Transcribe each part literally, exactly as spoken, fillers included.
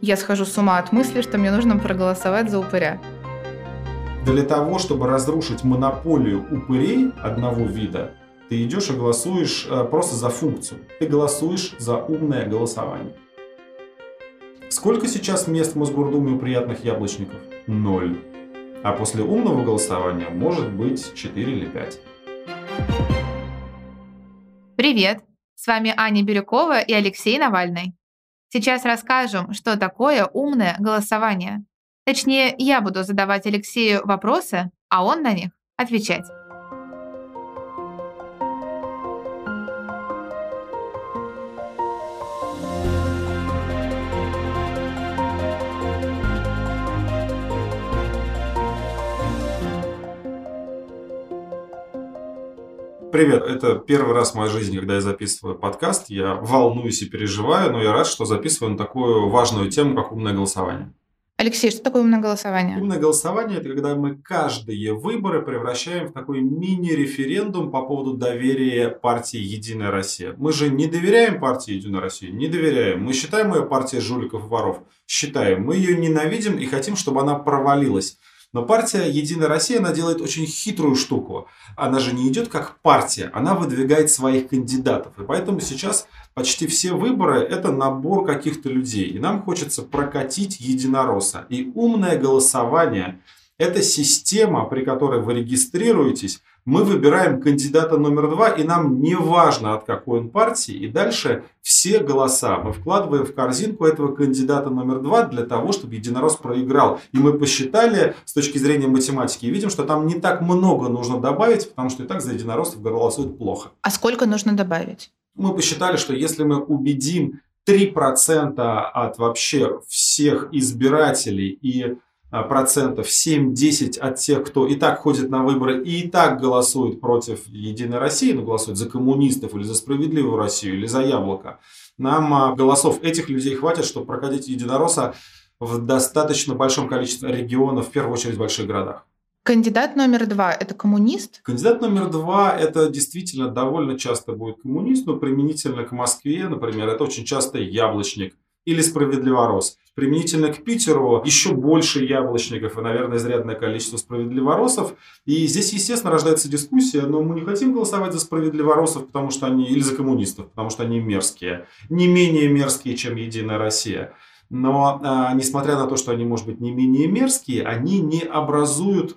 Я схожу с ума от мысли, что мне нужно проголосовать за упыря. Для того, чтобы разрушить монополию упырей одного вида, ты идешь и голосуешь просто за функцию. Ты голосуешь за умное голосование. Сколько сейчас мест в Мосгордуме у приятных яблочников? Ноль. А после умного голосования может быть четыре или пять. Привет! С вами Аня Бирюкова и Алексей Навальный. Сейчас расскажем, что такое умное голосование. Точнее, я буду задавать Алексею вопросы, а он на них отвечать. Привет, это первый раз в моей жизни, когда я записываю подкаст. Я волнуюсь и переживаю, но я рад, что записываю на такую важную тему, как умное голосование. Алексей, что такое умное голосование? Умное голосование – это когда мы каждые выборы превращаем в такой мини-референдум по поводу доверия партии «Единая Россия». Мы же не доверяем партии «Единая Россия», не доверяем. Мы считаем ее партией жуликов и воров, считаем. Мы ее ненавидим и хотим, чтобы она провалилась. Но партия «Единая Россия», она делает очень хитрую штуку. Она же не идет как партия, она выдвигает своих кандидатов. И поэтому сейчас почти все выборы – это набор каких-то людей. И нам хочется прокатить единоросса. И умное голосование – это система, при которой вы регистрируетесь. Мы выбираем кандидата номер два, и нам не важно, от какой он партии. И дальше все голоса мы вкладываем в корзинку этого кандидата номер два для того, чтобы единорос проиграл. И мы посчитали с точки зрения математики и видим, что там не так много нужно добавить, потому что и так за единороссов голосуют плохо. А сколько нужно добавить? Мы посчитали, что если мы убедим три процента от вообще всех избирателей и процентов семь-десять от тех, кто и так ходит на выборы и и так голосует против «Единой России», ну, голосует за коммунистов или за «Справедливую Россию» или за «Яблоко», нам голосов этих людей хватит, чтобы прокатить единоросса в достаточно большом количестве регионов, в первую очередь в больших городах. Кандидат номер два – это коммунист? Кандидат номер два – это действительно довольно часто будет коммунист, но применительно к Москве, например, это очень часто яблочник или справедливорос. Применительно к Питеру еще больше яблочников и, наверное, изрядное количество справедливоросов. И здесь, естественно, рождается дискуссия, но мы не хотим голосовать за справедливоросов, потому что они, или за коммунистов, потому что они мерзкие, не менее мерзкие, чем «Единая Россия». Но, а, несмотря на то, что они, может быть, не менее мерзкие, они не образуют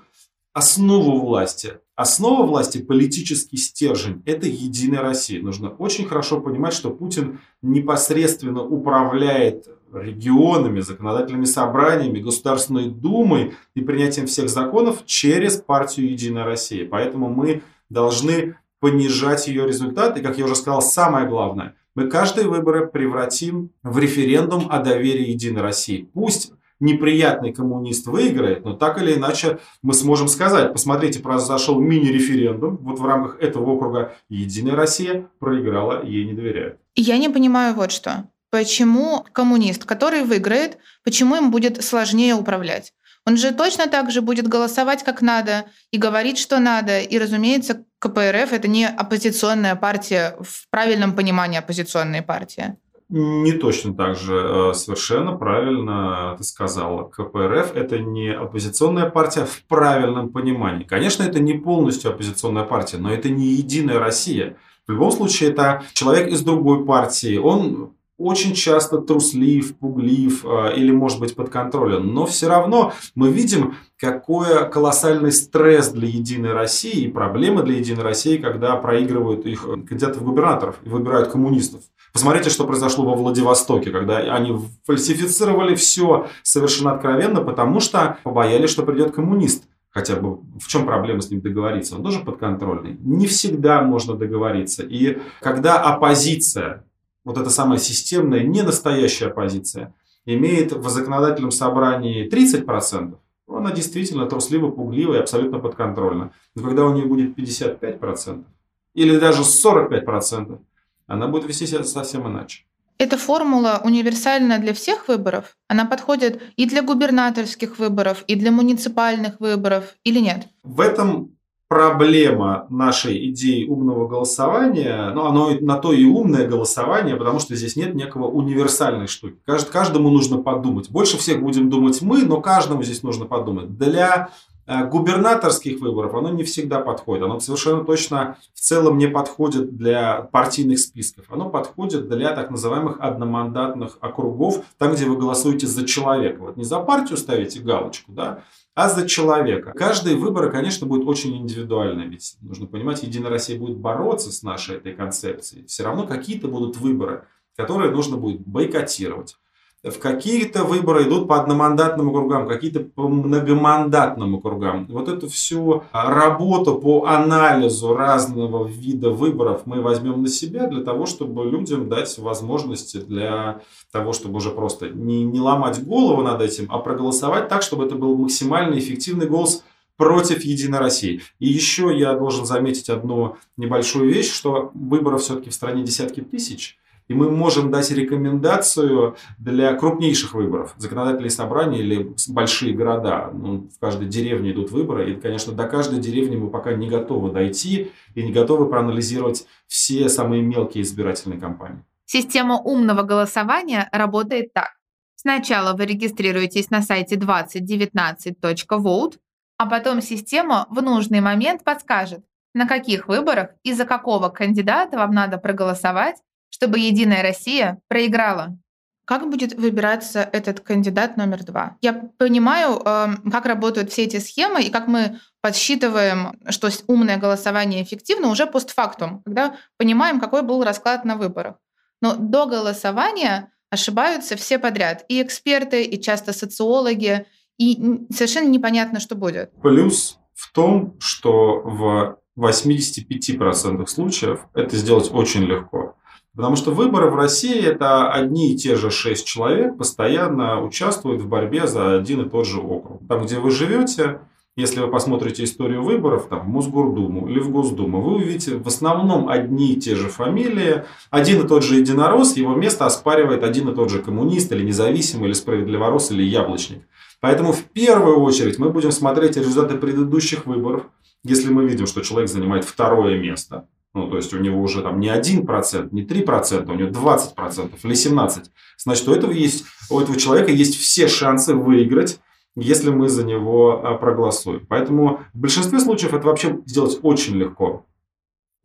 основу власти. Основа власти, политический стержень, это «Единая Россия». Нужно очень хорошо понимать, что Путин непосредственно управляет регионами, законодательными собраниями, Государственной Думой и принятием всех законов через партию «Единая Россия». Поэтому мы должны понижать ее результаты. И, как я уже сказал, самое главное, мы каждые выборы превратим в референдум о доверии «Единой России». Пусть неприятный коммунист выиграет, но так или иначе мы сможем сказать: посмотрите, произошел мини-референдум, вот в рамках этого округа «Единая Россия» проиграла, ей не доверяют. Я не понимаю вот что. Почему коммунист, который выиграет, почему им будет сложнее управлять? Он же точно так же будет голосовать как надо и говорить, что надо. И, разумеется, ка пэ эр эф – это не оппозиционная партия, в правильном понимании оппозиционная партия. Не точно так же. Совершенно правильно ты сказала. ка пэ эр эф – это не оппозиционная партия в правильном понимании. Конечно, это не полностью оппозиционная партия, но это не «Единая Россия». В любом случае, это человек из другой партии. Он очень часто труслив, пуглив или, может быть, подконтролен. Но все равно мы видим, какой колоссальный стресс для «Единой России» и проблемы для «Единой России», когда проигрывают их кандидатов в губернаторов и выбирают коммунистов. Посмотрите, что произошло во Владивостоке, когда они фальсифицировали все совершенно откровенно, потому что побоялись, что придет коммунист. Хотя бы в чем проблема с ним договориться? Он тоже подконтрольный. Не всегда можно договориться. И когда оппозиция, вот эта самая системная, ненастоящая оппозиция, имеет в законодательном собрании тридцать процентов, она действительно трусливо, пугливо и абсолютно подконтрольна. Но когда у нее будет пятьдесят пять процентов или даже сорок пять процентов, она будет вести себя совсем иначе. Эта формула универсальна для всех выборов? Она подходит и для губернаторских выборов, и для муниципальных выборов, или нет? В этом проблема нашей идеи умного голосования, ну, оно на то и умное голосование, потому что здесь нет некого универсальной штуки. Каждому нужно подумать. Больше всех будем думать мы, но каждому здесь нужно подумать. Для губернаторских выборов оно не всегда подходит. Оно совершенно точно в целом не подходит для партийных списков. Оно подходит для так называемых одномандатных округов, там, где вы голосуете за человека. Вот не за партию ставите галочку, да, а за человека. Каждые выборы, конечно, будут очень индивидуальны. Ведь нужно понимать, Единая Россия будет бороться с нашей этой концепцией. Все равно какие-то будут выборы, которые нужно будет бойкотировать. В какие-то выборы идут по одномандатным округам, какие-то по многомандатным округам. Вот эту всю работу по анализу разного вида выборов мы возьмем на себя для того, чтобы людям дать возможности для того, чтобы уже просто не, не ломать голову над этим, а проголосовать так, чтобы это был максимально эффективный голос против Единой России. И еще я должен заметить одну небольшую вещь, что выборов все-таки в стране десятки тысяч. И мы можем дать рекомендацию для крупнейших выборов. Законодательные собрания или большие города. Ну, в каждой деревне идут выборы. И, конечно, до каждой деревни мы пока не готовы дойти и не готовы проанализировать все самые мелкие избирательные кампании. Система умного голосования работает так. Сначала вы регистрируетесь на сайте двадцать девятнадцать точка воут, а потом система в нужный момент подскажет, на каких выборах и за какого кандидата вам надо проголосовать, чтобы «Единая Россия» проиграла. Как будет выбираться этот кандидат номер два? Я понимаю, как работают все эти схемы и как мы подсчитываем, что умное голосование эффективно уже постфактум, когда понимаем, какой был расклад на выборах. Но до голосования ошибаются все подряд. И эксперты, и часто социологи, и совершенно непонятно, что будет. Плюс в том, что в восемьдесят пять процентов случаев это сделать очень легко. Потому что выборы в России – это одни и те же шесть человек постоянно участвуют в борьбе за один и тот же округ. Там, где вы живете, если вы посмотрите историю выборов, там, в Мосгордуму или в Госдуму, вы увидите в основном одни и те же фамилии, один и тот же единорос, его место оспаривает один и тот же коммунист, или независимый, или справедливорос, или яблочник. Поэтому в первую очередь мы будем смотреть результаты предыдущих выборов, если мы видим, что человек занимает второе место. Ну, то есть у него уже там не один процент, не три процента, у него двадцать процентов или семнадцать процентов. Значит, у этого, есть, у этого человека есть все шансы выиграть, если мы за него проголосуем. Поэтому в большинстве случаев это вообще сделать очень легко.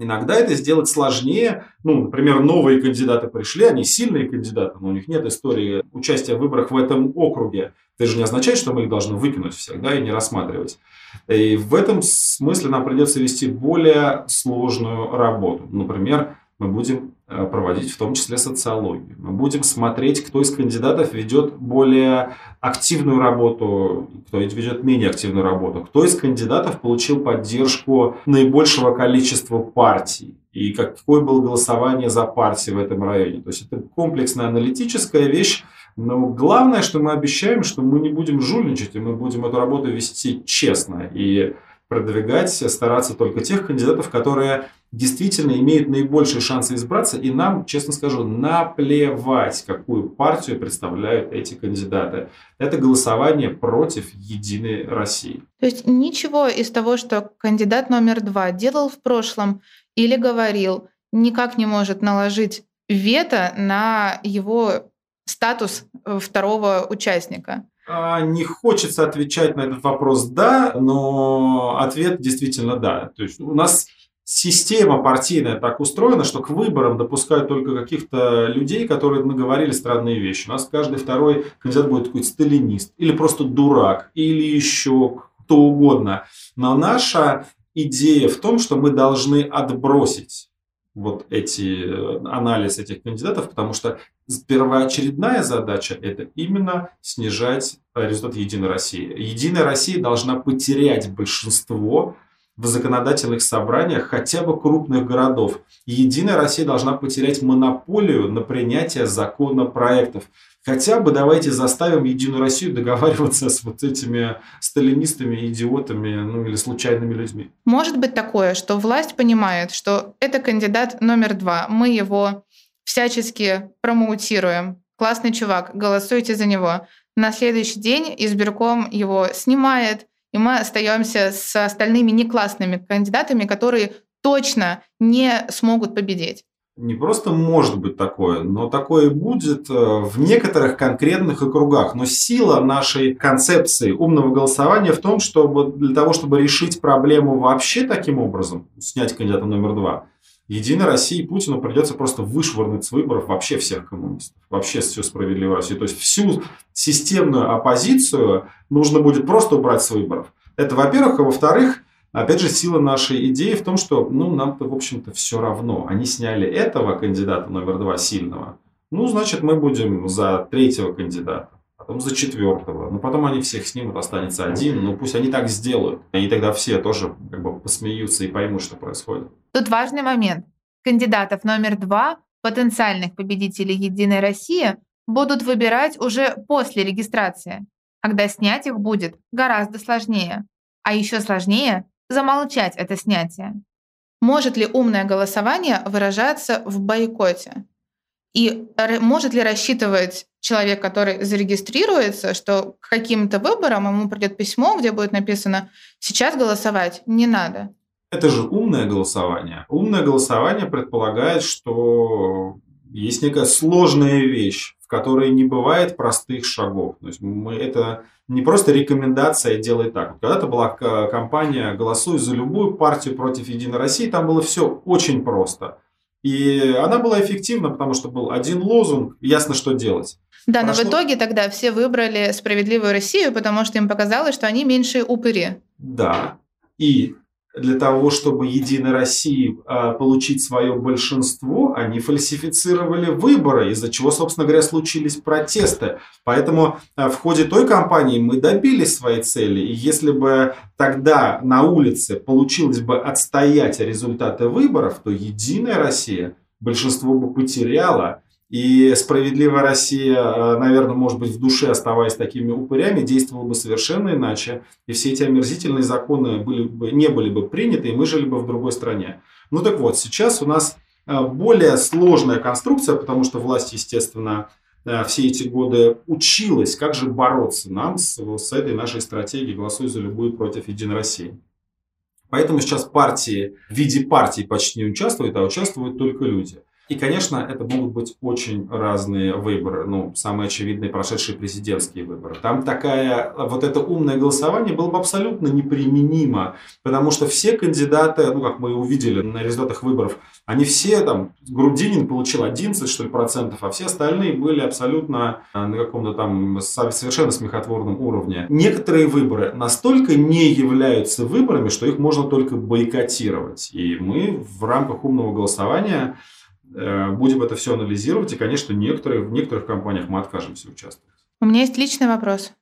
Иногда это сделать сложнее. Ну, например, новые кандидаты пришли, они сильные кандидаты, но у них нет истории участия в выборах в этом округе. Это же не означает, что мы их должны выкинуть всех, да, и не рассматривать. И в этом смысле нам придется вести более сложную работу. Например, мы будем проводить в том числе социологию. Мы будем смотреть, кто из кандидатов ведет более активную работу, кто ведет менее активную работу, кто из кандидатов получил поддержку наибольшего количества партий и какое было голосование за партии в этом районе. То есть это комплексная аналитическая вещь, но главное, что мы обещаем, что мы не будем жульничать, и мы будем эту работу вести честно и продвигать, стараться только тех кандидатов, которые действительно имеют наибольшие шансы избраться, и нам, честно скажу, наплевать, какую партию представляют эти кандидаты. Это голосование против Единой России. То есть ничего из того, что кандидат номер два делал в прошлом или говорил, никак не может наложить вето на его статус второго участника. Не хочется отвечать на этот вопрос «да», но ответ действительно «да». То есть у нас система партийная так устроена, что к выборам допускают только каких-то людей, которые наговорили странные вещи. У нас каждый второй кандидат будет какой-то сталинист, или просто дурак, или еще кто угодно. Но наша идея в том, что мы должны отбросить вот эти анализ этих кандидатов, потому что первоочередная задача – это именно снижать результат Единой России. Единая Россия должна потерять большинство в законодательных собраниях хотя бы крупных городов. Единая Россия должна потерять монополию на принятие законопроектов. Хотя бы давайте заставим Единую Россию договариваться с вот этими сталинистами, идиотами, ну или случайными людьми. Может быть такое, что власть понимает, что это кандидат номер два, мы его всячески промоутируем. Классный чувак, голосуйте за него. На следующий день избирком его снимает И мы остаемся с остальными неклассными кандидатами, которые точно не смогут победить. Не просто может быть такое, но такое и будет в некоторых конкретных округах. Но сила нашей концепции умного голосования в том, чтобы для того, чтобы решить проблему вообще таким образом, снять кандидата номер два, Единой России Путину придется просто вышвырнуть с выборов вообще всех коммунистов, вообще всю Справедливую Россию. То есть всю системную оппозицию нужно будет просто убрать с выборов. Это, во-первых. А во-вторых, опять же, сила нашей идеи в том, что ну, нам-то, в общем-то, все равно. Они сняли этого кандидата номер два сильного. Ну, значит, мы будем за третьего кандидата, потом за четвертого. Ну, потом они всех снимут, останется один. Ну, пусть они так сделают. Они тогда все тоже как бы посмеются и поймут, что происходит. Тут важный момент. Кандидатов номер два, потенциальных победителей «Единой России», будут выбирать уже после регистрации, когда снять их будет гораздо сложнее. А еще сложнее замолчать это снятие. Может ли умное голосование выражаться в бойкоте? И может ли рассчитывать человек, который зарегистрируется, что к каким-то выборам ему придет письмо, где будет написано «сейчас голосовать не надо»? Это же умное голосование. Умное голосование предполагает, что есть некая сложная вещь, в которой не бывает простых шагов. То есть мы, это не просто рекомендация «делай так». Когда-то была кампания «Голосуй за любую партию против Единой России», там было все очень просто. И она была эффективна, потому что был один лозунг, ясно, что делать. Да, Прошло... но в итоге тогда все выбрали «Справедливую Россию», потому что им показалось, что они меньшие упыри. Да, и... Для того, чтобы Единой России э, получить свое большинство, они фальсифицировали выборы, из-за чего, собственно говоря, случились протесты. Поэтому э, в ходе той кампании мы добились своей цели. И если бы тогда на улице получилось бы отстоять результаты выборов, то Единая Россия большинство бы потеряла. И Справедливая Россия, наверное, может быть, в душе, оставаясь такими упырями, действовала бы совершенно иначе. И все эти омерзительные законы были бы, не были бы приняты, и мы жили бы в другой стране. Ну так вот, сейчас у нас более сложная конструкция, потому что власть, естественно, все эти годы училась, как же бороться нам с, с этой нашей стратегией «Голосуй за любую против Единой России». Поэтому сейчас партии в виде партий почти не участвуют, а участвуют только люди. И, конечно, это могут быть очень разные выборы. Ну, самые очевидные прошедшие президентские выборы. Там такая, вот это умное голосование было бы абсолютно неприменимо, потому что все кандидаты, ну, как мы увидели на результатах выборов, они все там, Грудинин получил одиннадцать, что ли, процентов, а все остальные были абсолютно на каком-то там совершенно смехотворном уровне. Некоторые выборы настолько не являются выборами, что их можно только бойкотировать. И мы в рамках умного голосования будем это все анализировать, и, конечно, некоторые, в некоторых компаниях мы откажемся участвовать. У меня есть личный вопрос.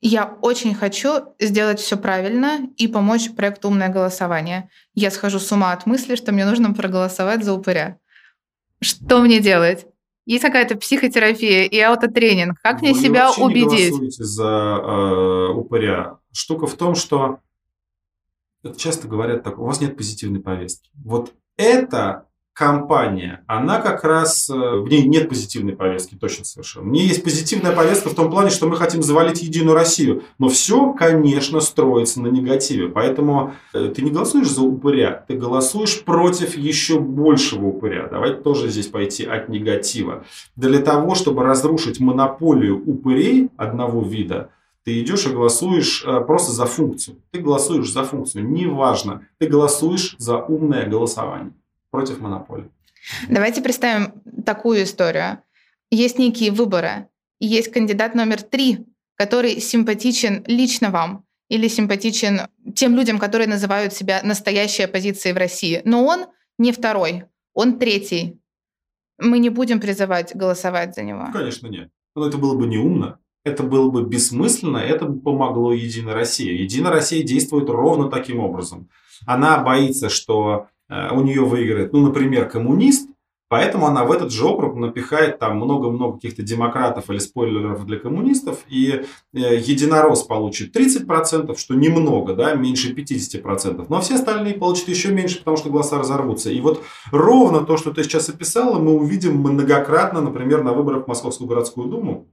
Я очень хочу сделать все правильно и помочь проекту «Умное голосование». Я схожу с ума от мысли, что мне нужно проголосовать за упыря. Что мне делать? Есть какая-то психотерапия и аутотренинг. Как мне себя убедить? Вы вообще не голосуете за э, упыря. Штука в том, что часто говорят так, у вас нет позитивной повестки. Вот это... Компания, она как раз... В ней нет позитивной повестки, точно совершенно. У нее есть позитивная повестка в том плане, что мы хотим завалить Единую Россию. Но все, конечно, строится на негативе. Поэтому ты не голосуешь за упыря, ты голосуешь против еще большего упыря. Давайте тоже здесь пойти от негатива. Для того, чтобы разрушить монополию упырей одного вида, ты идешь и голосуешь просто за функцию. Ты голосуешь за функцию, неважно. Ты голосуешь за умное голосование. Против монополии. Давайте представим такую историю. Есть некие выборы. Есть кандидат номер три, который симпатичен лично вам или симпатичен тем людям, которые называют себя настоящей оппозицией в России. Но он не второй, он третий. Мы не будем призывать голосовать за него. Конечно, нет. Но это было бы неумно. Это было бы бессмысленно, это бы помогло Единой России. Единая Россия действует ровно таким образом. Она боится, что у нее выиграет, ну, например, коммунист, поэтому она в этот же округ напихает там много-много каких-то демократов или спойлеров для коммунистов, и единорос получит тридцать процентов, что немного, да, меньше пятьдесят процентов, но все остальные получат еще меньше, потому что голоса разорвутся. И вот ровно то, что ты сейчас описала, мы увидим многократно, например, на выборах в Московскую городскую думу,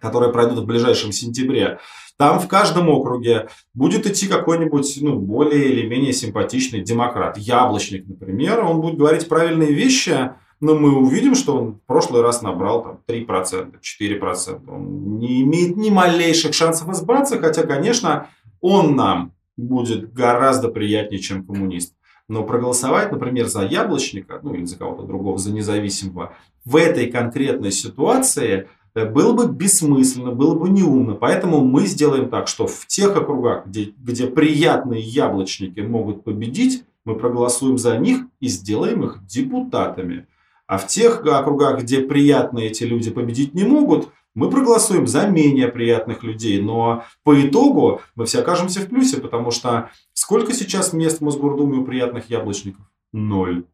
которые пройдут в ближайшем сентябре, там в каждом округе будет идти какой-нибудь, ну, более или менее симпатичный демократ. Яблочник, например, он будет говорить правильные вещи, но мы увидим, что он в прошлый раз набрал там, три процента, четыре процента. Он не имеет ни малейших шансов избраться, хотя, конечно, он нам будет гораздо приятнее, чем коммунист. Но проголосовать, например, за яблочника, ну или за кого-то другого, за независимого, в этой конкретной ситуации было бы бессмысленно, было бы неумно. Поэтому мы сделаем так, что в тех округах, где, где приятные яблочники могут победить, мы проголосуем за них и сделаем их депутатами. А в тех округах, где приятные эти люди победить не могут, мы проголосуем за менее приятных людей, но по итогу мы все окажемся в плюсе, потому что сколько сейчас мест в Мосгордуме у приятных яблочников? Ноль.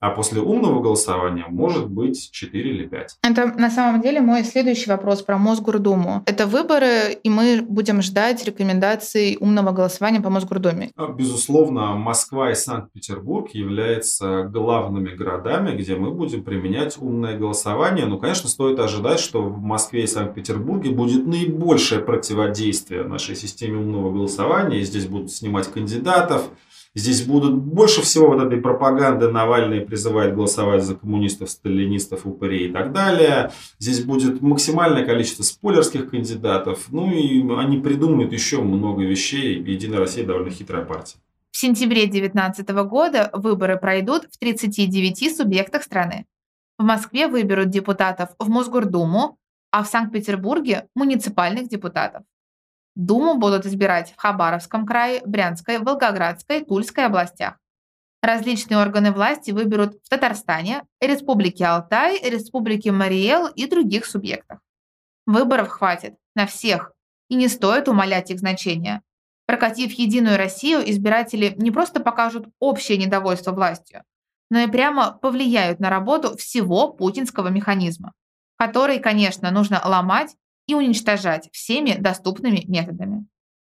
А после умного голосования может быть четыре или пять. Это на самом деле мой следующий вопрос про Мосгордуму. Это выборы, и мы будем ждать рекомендаций умного голосования по Мосгордуме. Безусловно, Москва и Санкт-Петербург являются главными городами, где мы будем применять умное голосование. Но, конечно, стоит ожидать, что в Москве и Санкт-Петербурге будет наибольшее противодействие нашей системе умного голосования. И здесь будут снимать кандидатов. Здесь будут больше всего вот этой пропаганды. Навальный призывает голосовать за коммунистов, сталинистов, упырей и так далее. Здесь будет максимальное количество спойлерских кандидатов. Ну и они придумают еще много вещей. Единая Россия довольно хитрая партия. В сентябре две тысячи девятнадцатого года выборы пройдут в тридцати девяти субъектах страны. В Москве выберут депутатов в Мосгордуму, а в Санкт-Петербурге – муниципальных депутатов. Думу будут избирать в Хабаровском крае, Брянской, Волгоградской, Тульской областях. Различные органы власти выберут в Татарстане, Республике Алтай, Республике Мариэл и других субъектах. Выборов хватит на всех, и не стоит умалять их значение. Прокатив «Единую Россию», избиратели не просто покажут общее недовольство властью, но и прямо повлияют на работу всего путинского механизма, который, конечно, нужно ломать и уничтожать всеми доступными методами.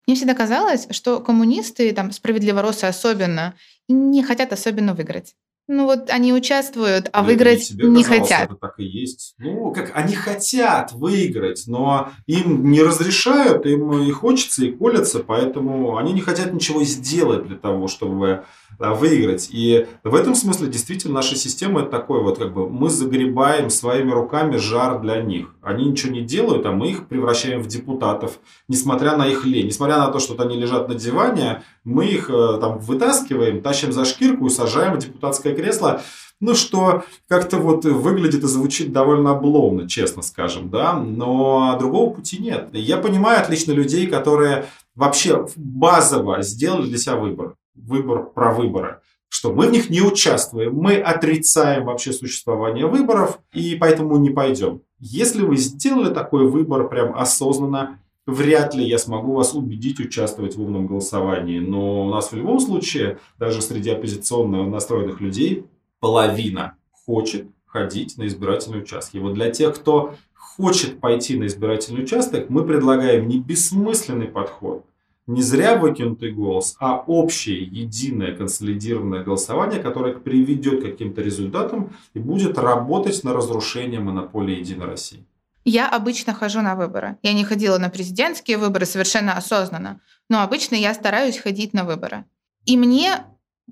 Мне всегда казалось, что коммунисты, там, справедливоросы особенно, не хотят особенно выиграть. Ну вот они участвуют, а да, выиграть не хотят. Это так и есть. Ну, как они хотят выиграть, но им не разрешают, им и хочется, и колется, поэтому они не хотят ничего сделать для того, чтобы выиграть. И в этом смысле действительно наша система это такой вот, как бы мы загребаем своими руками жар для них. Они ничего не делают, а мы их превращаем в депутатов, несмотря на их лень. Несмотря на то, что они лежат на диване, мы их там вытаскиваем, тащим за шкирку и сажаем в депутатское кресло. Ну, что как-то вот выглядит и звучит довольно обломно, честно скажем, да, но другого пути нет. Я понимаю отлично людей, которые вообще базово сделали для себя выбор, выбор про выборы, что мы в них не участвуем, мы отрицаем вообще существование выборов и поэтому не пойдем. Если вы сделали такой выбор прям осознанно, вряд ли я смогу вас убедить участвовать в умном голосовании. Но у нас в любом случае, даже среди оппозиционно настроенных людей, половина хочет ходить на избирательный участок. И вот для тех, кто хочет пойти на избирательный участок, мы предлагаем не бессмысленный подход, не зря выкинутый голос, а общее, единое, консолидированное голосование, которое приведет к каким-то результатам и будет работать на разрушение монополии «Единой России». Я обычно хожу на выборы. Я не ходила на президентские выборы совершенно осознанно, но обычно я стараюсь ходить на выборы. И мне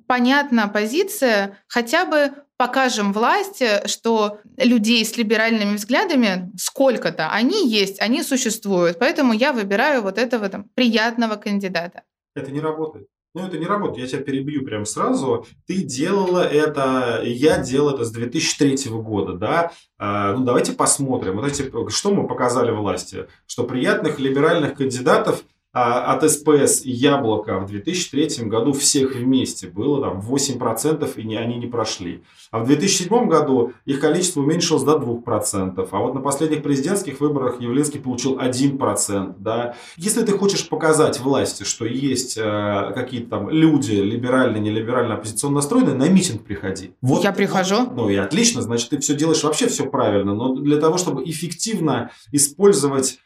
понятна позиция, хотя бы покажем власти, что людей с либеральными взглядами сколько-то, они есть, они существуют, поэтому я выбираю вот этого там, приятного кандидата. Это не работает. Ну, это не работает. Я тебя перебью прямо сразу. Ты делала это, я делал это с две тысячи третьего года, да. А, ну, давайте посмотрим. Вот эти, что мы показали власти? Что приятных либеральных кандидатов а, от эс пэ эс и Яблока в две тысячи третьем году всех вместе было там восемь процентов, и не, они не прошли. А в две тысячи седьмом году их количество уменьшилось до двух процентов. А вот на последних президентских выборах Явлинский получил один процент. Да? Если ты хочешь показать власти, что есть э, какие-то там люди либеральные, нелиберальные, оппозиционно настроенные, на митинг приходи. Вот, я прихожу. Вот, ну и отлично, значит, ты все делаешь вообще все правильно. Но для того, чтобы эффективно использовать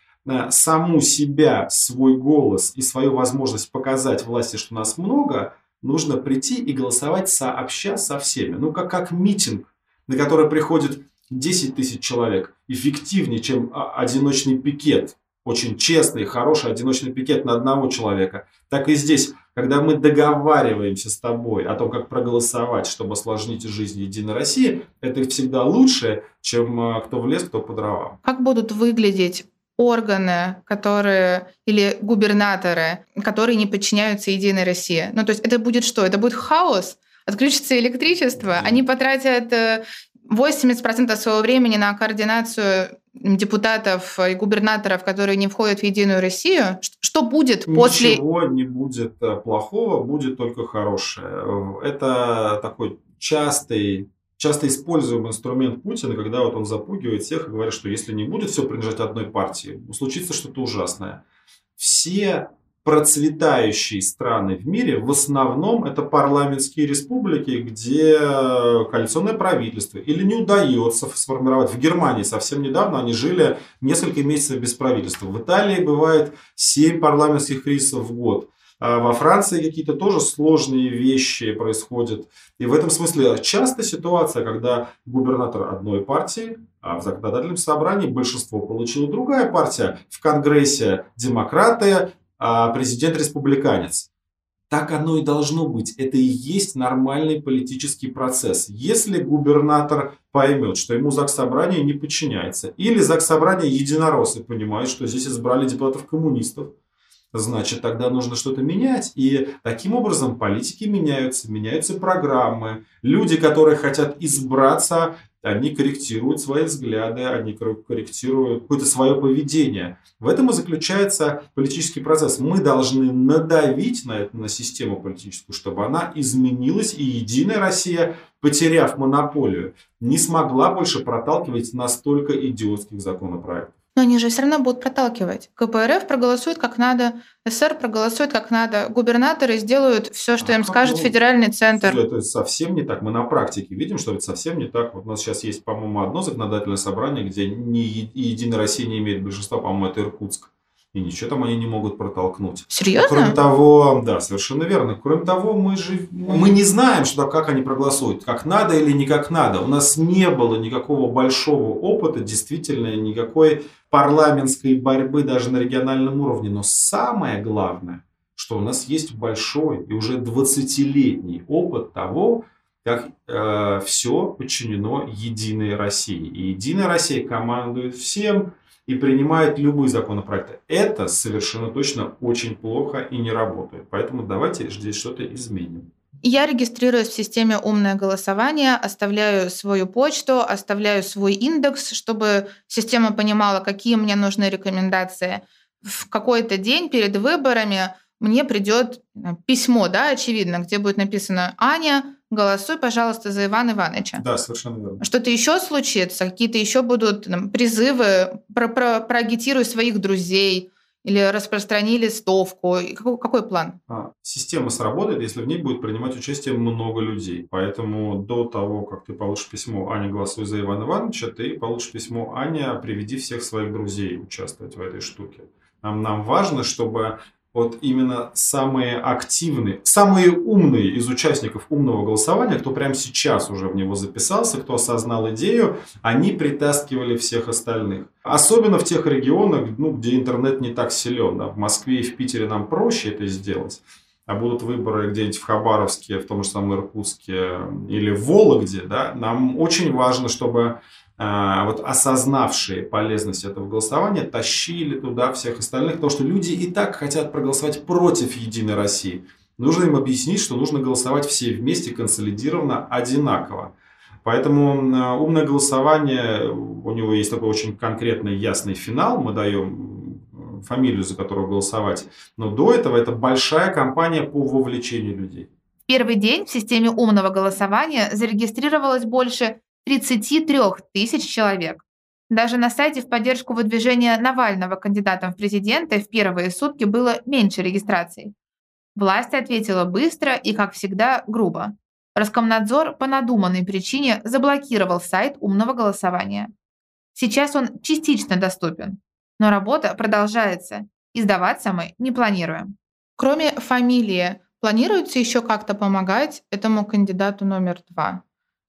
саму себя, свой голос и свою возможность показать власти, что нас много, нужно прийти и голосовать сообща со всеми. Ну, как, как митинг, на который приходит десять тысяч человек эффективнее, чем одиночный пикет, очень честный, хороший одиночный пикет на одного человека. Так и здесь, когда мы договариваемся с тобой о том, как проголосовать, чтобы осложнить жизнь Единой России, это всегда лучше, чем кто в лес, кто по дровам. Как будут выглядеть органы, которые или губернаторы, которые не подчиняются Единой России? Ну, то есть это будет что? Это будет хаос? Отключится электричество? Они потратят восемьдесят процентов своего времени на координацию депутатов и губернаторов, которые не входят в Единую Россию? Что будет? Ничего после... Ничего не будет плохого, будет только хорошее. Это такой частый... Часто используем инструмент Путина, когда вот он запугивает всех и говорит, что если не будет все принадлежать одной партии, случится что-то ужасное. Все процветающие страны в мире, в основном это парламентские республики, где коалиционное правительство или не удается сформировать. В Германии совсем недавно они жили несколько месяцев без правительства. В Италии бывает семь парламентских кризисов в год. Во Франции какие-то тоже сложные вещи происходят. И в этом смысле часто ситуация, когда губернатор одной партии, а в законодательном собрании большинство получила другая партия, в Конгрессе демократы, а президент республиканец. Так оно и должно быть. Это и есть нормальный политический процесс. Если губернатор поймет, что ему Заксобрание не подчиняется, или Заксобрание единороссы понимают, что здесь избрали депутатов-коммунистов, значит, тогда нужно что-то менять. И таким образом политики меняются, меняются программы. Люди, которые хотят избраться, они корректируют свои взгляды, они корректируют какое-то свое поведение. В этом и заключается политический процесс. Мы должны надавить на эту, на систему политическую, чтобы она изменилась, и Единая Россия, потеряв монополию, не смогла больше проталкивать настолько идиотских законопроектов. Но они же все равно будут проталкивать. КПРФ проголосует как надо, СССР проголосует как надо, губернаторы сделают все, что а, им скажет ну, федеральный центр. Это совсем не так. Мы на практике видим, что это совсем не так. Вот у нас сейчас есть, по-моему, одно законодательное собрание, где ни Единая Россия не имеет большинства, по-моему, это Иркутск. И ничего там они не могут протолкнуть. Серьезно? Кроме того, да, совершенно верно. Кроме того, мы же мы не знаем, что, как они проголосуют, как надо или не как надо. У нас не было никакого большого опыта, действительно, никакой парламентской борьбы даже на региональном уровне. Но самое главное, что у нас есть большой и уже двадцатилетний опыт того, как э, все подчинено Единой России. И Единая Россия командует всем и принимает любые законопроекты. Это совершенно точно очень плохо и не работает. Поэтому давайте здесь что-то изменим. Я регистрируюсь в системе «Умное голосование», оставляю свою почту, оставляю свой индекс, чтобы система понимала, какие мне нужны рекомендации. В какой-то день перед выборами мне придет письмо, да, очевидно, где будет написано «Аня, голосуй, пожалуйста, за Ивана Ивановича». Да, совершенно верно. Что-то еще случится? Какие-то еще будут там призывы? Про- про- проагитируй своих друзей или распространи листовку? Какой, какой план? А, система сработает, если в ней будет принимать участие много людей. Поэтому до того, как ты получишь письмо «Аня, голосуй за Ивана Ивановича», ты получишь письмо «Аня, приведи всех своих друзей участвовать в этой штуке». Нам, нам важно, чтобы... Вот именно самые активные, самые умные из участников «Умного голосования», кто прямо сейчас уже в него записался, кто осознал идею, они притаскивали всех остальных. Особенно в тех регионах, ну, где интернет не так силен. Да? В Москве и в Питере нам проще это сделать. А будут выборы где-нибудь в Хабаровске, в том же самом Иркутске или в Вологде. Да? Нам очень важно, чтобы... вот осознавшие полезность этого голосования, тащили туда всех остальных, потому что люди и так хотят проголосовать против Единой России. Нужно им объяснить, что нужно голосовать все вместе, консолидированно, одинаково. Поэтому «Умное голосование», у него есть такой очень конкретный, ясный финал. Мы даем фамилию, за которую голосовать. Но до этого это большая кампания по вовлечению людей. В первый день в системе «Умного голосования» зарегистрировалось больше тридцать три тысячи человек. Даже на сайте в поддержку выдвижения Навального кандидатом в президенты в первые сутки было меньше регистраций. Власть ответила быстро и, как всегда, грубо. Роскомнадзор по надуманной причине заблокировал сайт «Умного голосования». Сейчас он частично доступен, но работа продолжается, и сдаваться мы не планируем. Кроме фамилии, планируется еще как-то помогать этому кандидату номер два?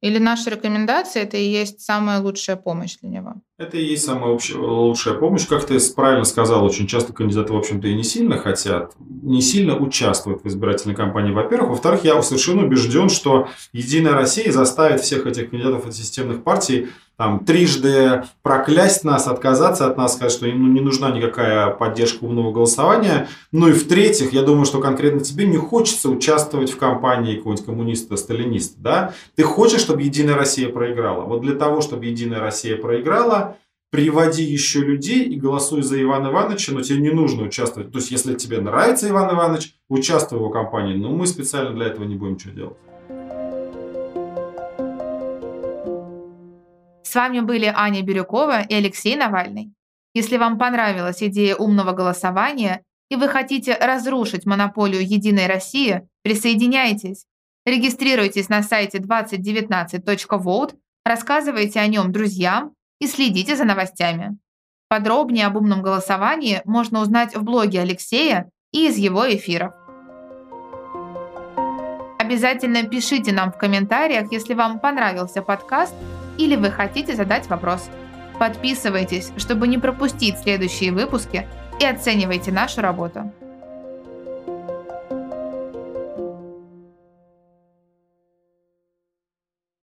Или наши рекомендации – это и есть самая лучшая помощь для него? Это и есть самая общая, лучшая помощь. Как ты правильно сказал, очень часто кандидаты, в общем-то, и не сильно хотят, не сильно участвуют в избирательной кампании, во-первых. Во-вторых, я совершенно убежден, что «Единая Россия» заставит всех этих кандидатов от системных партий там, трижды проклясть нас, отказаться от нас, сказать, что им не нужна никакая поддержка умного голосования. Ну и в-третьих, я думаю, что конкретно тебе не хочется участвовать в кампании какого-нибудь коммуниста-сталиниста. Да? Ты хочешь, чтобы «Единая Россия» проиграла. Вот для того, чтобы «Единая Россия» проиграла, приводи еще людей и голосуй за Ивана Ивановича, но тебе не нужно участвовать. То есть, если тебе нравится Иван Иванович, участвуй в его кампании, но мы специально для этого не будем ничего делать. С вами были Аня Бирюкова и Алексей Навальный. Если вам понравилась идея умного голосования и вы хотите разрушить монополию «Единой России», присоединяйтесь. Регистрируйтесь на сайте двадцать девятнадцать точка воут, рассказывайте о нем друзьям и следите за новостями. Подробнее об умном голосовании можно узнать в блоге Алексея и из его эфиров. Обязательно пишите нам в комментариях, если вам понравился подкаст или вы хотите задать вопрос. Подписывайтесь, чтобы не пропустить следующие выпуски, и оценивайте нашу работу.